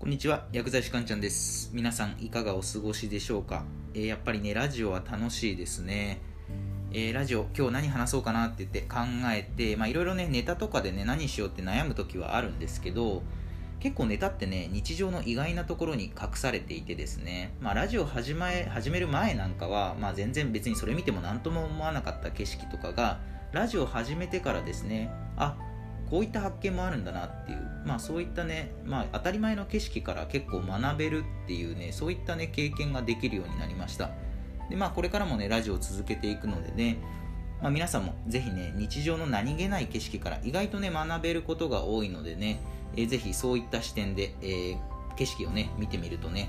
こんにちは、薬剤師かんちゃんです。皆さんいかがお過ごしでしょうか。やっぱりね、ラジオは楽しいですね。ラジオ今日何話そうかなって言って考えて、いろいろね、ネタとかでね、何しようって悩む時はあるんですけど、結構ネタってね、日常の意外なところに隠されていてですね、ラジオ始める前なんかは、全然別にそれ見ても何とも思わなかった景色とかが、ラジオ始めてからですね、こういった発見もあるんだなっていう、そういったね、当たり前の景色から結構学べるっていうね、そういったね、経験ができるようになりました。で、これからもね、ラジオを続けていくのでね、皆さんもぜひね、日常の何気ない景色から意外とね、学べることが多いのでね、ぜひそういった視点で、景色をね、見てみるとね、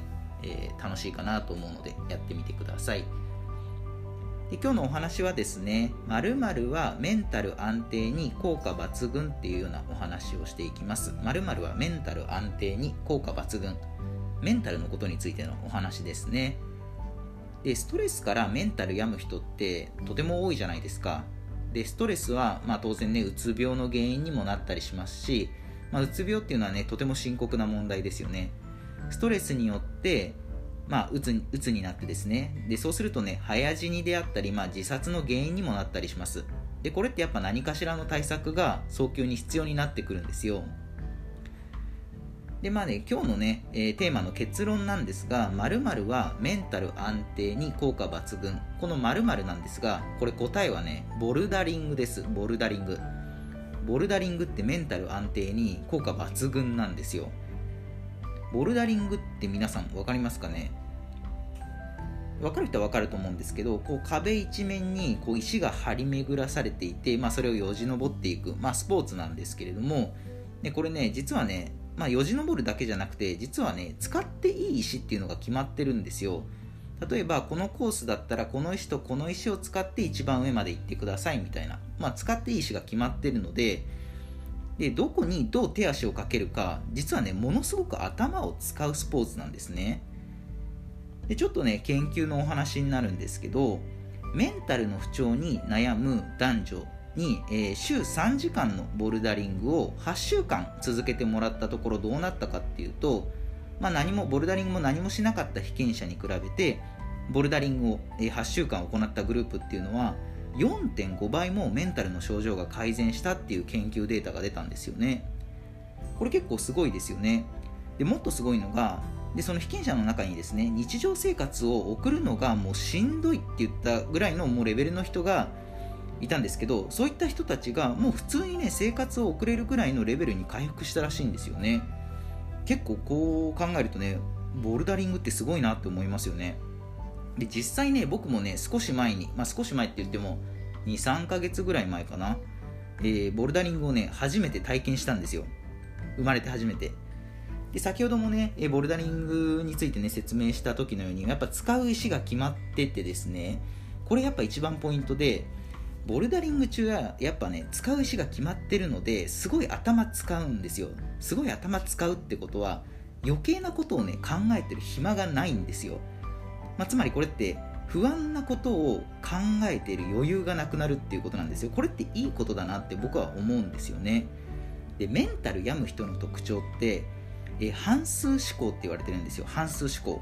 楽しいかなと思うので、やってみてください。で、今日のお話はですね、○○はメンタル安定に効果抜群っていうようなお話をしていきます。○○はメンタル安定に効果抜群、メンタルのことについてのお話ですね。で、ストレスからメンタル病む人ってとても多いじゃないですか。で、ストレスは当然ね、うつ病の原因にもなったりしますし、うつ病っていうのはね、とても深刻な問題ですよね。ストレスによってうつになってですね、で、そうするとね、早死にであったり、自殺の原因にもなったりします。で、これってやっぱ何かしらの対策が早急に必要になってくるんですよ。で、今日のね、テーマの結論なんですが、○○はメンタル安定に効果抜群。この○○なんですが、これ答えはね、ボルダリングです。ボルダリングってメンタル安定に効果抜群なんですよ。ボルダリングって皆さん分かりますかね。分かる人は分かると思うんですけど、壁一面に石が張り巡らされていて、それをよじ登っていく、スポーツなんですけれども、で、これね、実はね、よじ登るだけじゃなくて、実はね、使っていい石っていうのが決まってるんですよ。例えばこのコースだったら、この石とこの石を使って一番上まで行ってくださいみたいな、使っていい石が決まってるので、どこにどう手足をかけるか、実はね、ものすごく頭を使うスポーツなんですね。で、ちょっとね、研究のお話になるんですけど、メンタルの不調に悩む男女に、週3時間のボルダリングを8週間続けてもらったところ、どうなったかっていうと、何もボルダリングも何もしなかった被験者に比べて、ボルダリングを8週間行ったグループっていうのは、4.5 倍もメンタルの症状が改善したっていう研究データが出たんですよね。これ結構すごいですよね。で、もっとすごいのが、その被験者の中にですね、日常生活を送るのがもうしんどいって言ったぐらいのもうレベルの人がいたんですけど、そういった人たちがもう普通にね、生活を送れるぐらいのレベルに回復したらしいんですよね。結構こう考えるとね、ボルダリングってすごいなって思いますよね。で、実際ね、僕もね、少し前に、少し前って言っても 2,3 ヶ月ぐらい前かな、ボルダリングをね、初めて体験したんですよ。生まれて初めて。で、先ほどもね、ボルダリングについてね、説明した時のように、やっぱ使う石が決まっててですね、これやっぱ一番ポイントで、ボルダリング中はやっぱね、使う石が決まってるので、すごい頭使うんですよ。すごい頭使うってことは、余計なことをね、考えてる暇がないんですよ。つまりこれって不安なことを考えている余裕がなくなるっていうことなんですよ。これっていいことだなって僕は思うんですよね。で、メンタル病む人の特徴って、反数思考って言われてるんですよ。反数思考。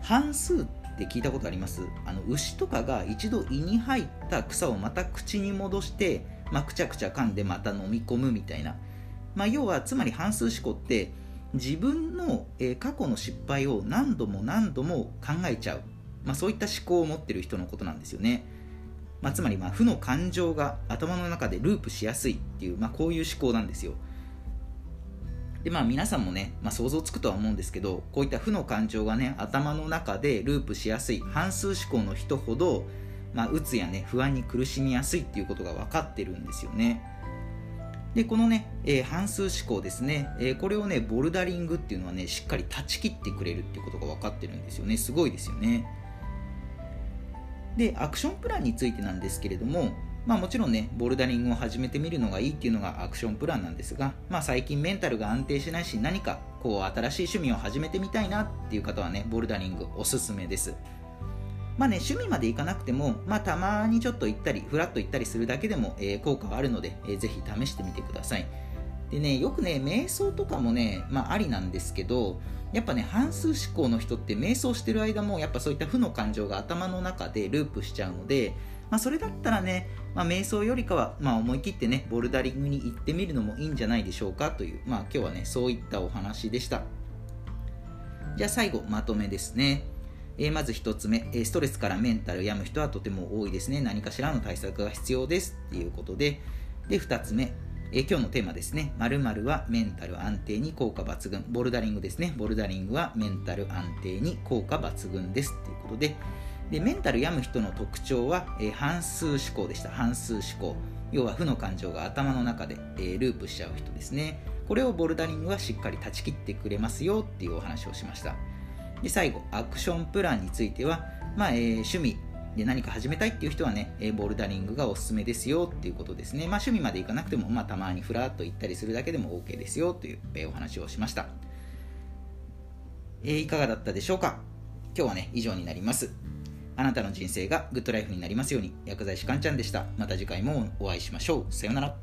反数って聞いたことあります？牛とかが一度胃に入った草をまた口に戻して、くちゃくちゃ噛んでまた飲み込むみたいな。要はつまり反数思考って自分の過去の失敗を何度も考えちゃう。そういった思考を持っている人のことなんですよね。つまり負の感情が頭の中でループしやすいっていう、こういう思考なんですよ。で、皆さんもね、想像つくとは思うんですけど、こういった負の感情がね、頭の中でループしやすい反数思考の人ほど、鬱やね、不安に苦しみやすいっていうことが分かってるんですよね。で、このね、反数思考ですね、これをね、ボルダリングっていうのはね、しっかり断ち切ってくれるっていうことが分かってるんですよね。すごいですよね。で、アクションプランについてなんですけれども、もちろんね、ボルダリングを始めてみるのがいいっていうのがアクションプランなんですが、最近メンタルが安定しないし、何か新しい趣味を始めてみたいなっていう方はね、ボルダリングおすすめです。趣味までいかなくても、たまにちょっと行ったりフラッと行ったりするだけでも、効果はあるので、ぜひ試してみてください。でね、よくね瞑想とかもね、ありなんですけど、やっぱね反数思考の人って瞑想してる間もやっぱそういった負の感情が頭の中でループしちゃうので、それだったらね、瞑想よりかは、思い切ってねボルダリングに行ってみるのもいいんじゃないでしょうかという、今日はねそういったお話でした。じゃあ最後まとめですね。まず1つ目、ストレスからメンタルを病む人はとても多いですね。何かしらの対策が必要ですということで、2つ目、今日のテーマですね。○○はメンタル安定に効果抜群。ボルダリングですね。ボルダリングはメンタル安定に効果抜群ですということで、メンタル病む人の特徴は、反数思考でした。反数思考。要は負の感情が頭の中で、ループしちゃう人ですね。これをボルダリングはしっかり断ち切ってくれますよっていうお話をしました。で最後、アクションプランについては、趣味で何か始めたいっていう人はね、ボルダリングがおすすめですよっていうことですね。趣味までいかなくても、たまにふらっと行ったりするだけでも OK ですよという、お話をしました。いかがだったでしょうか。今日はね、以上になります。あなたの人生がグッドライフになりますように。薬剤師かんちゃんでした。また次回もお会いしましょう。さようなら。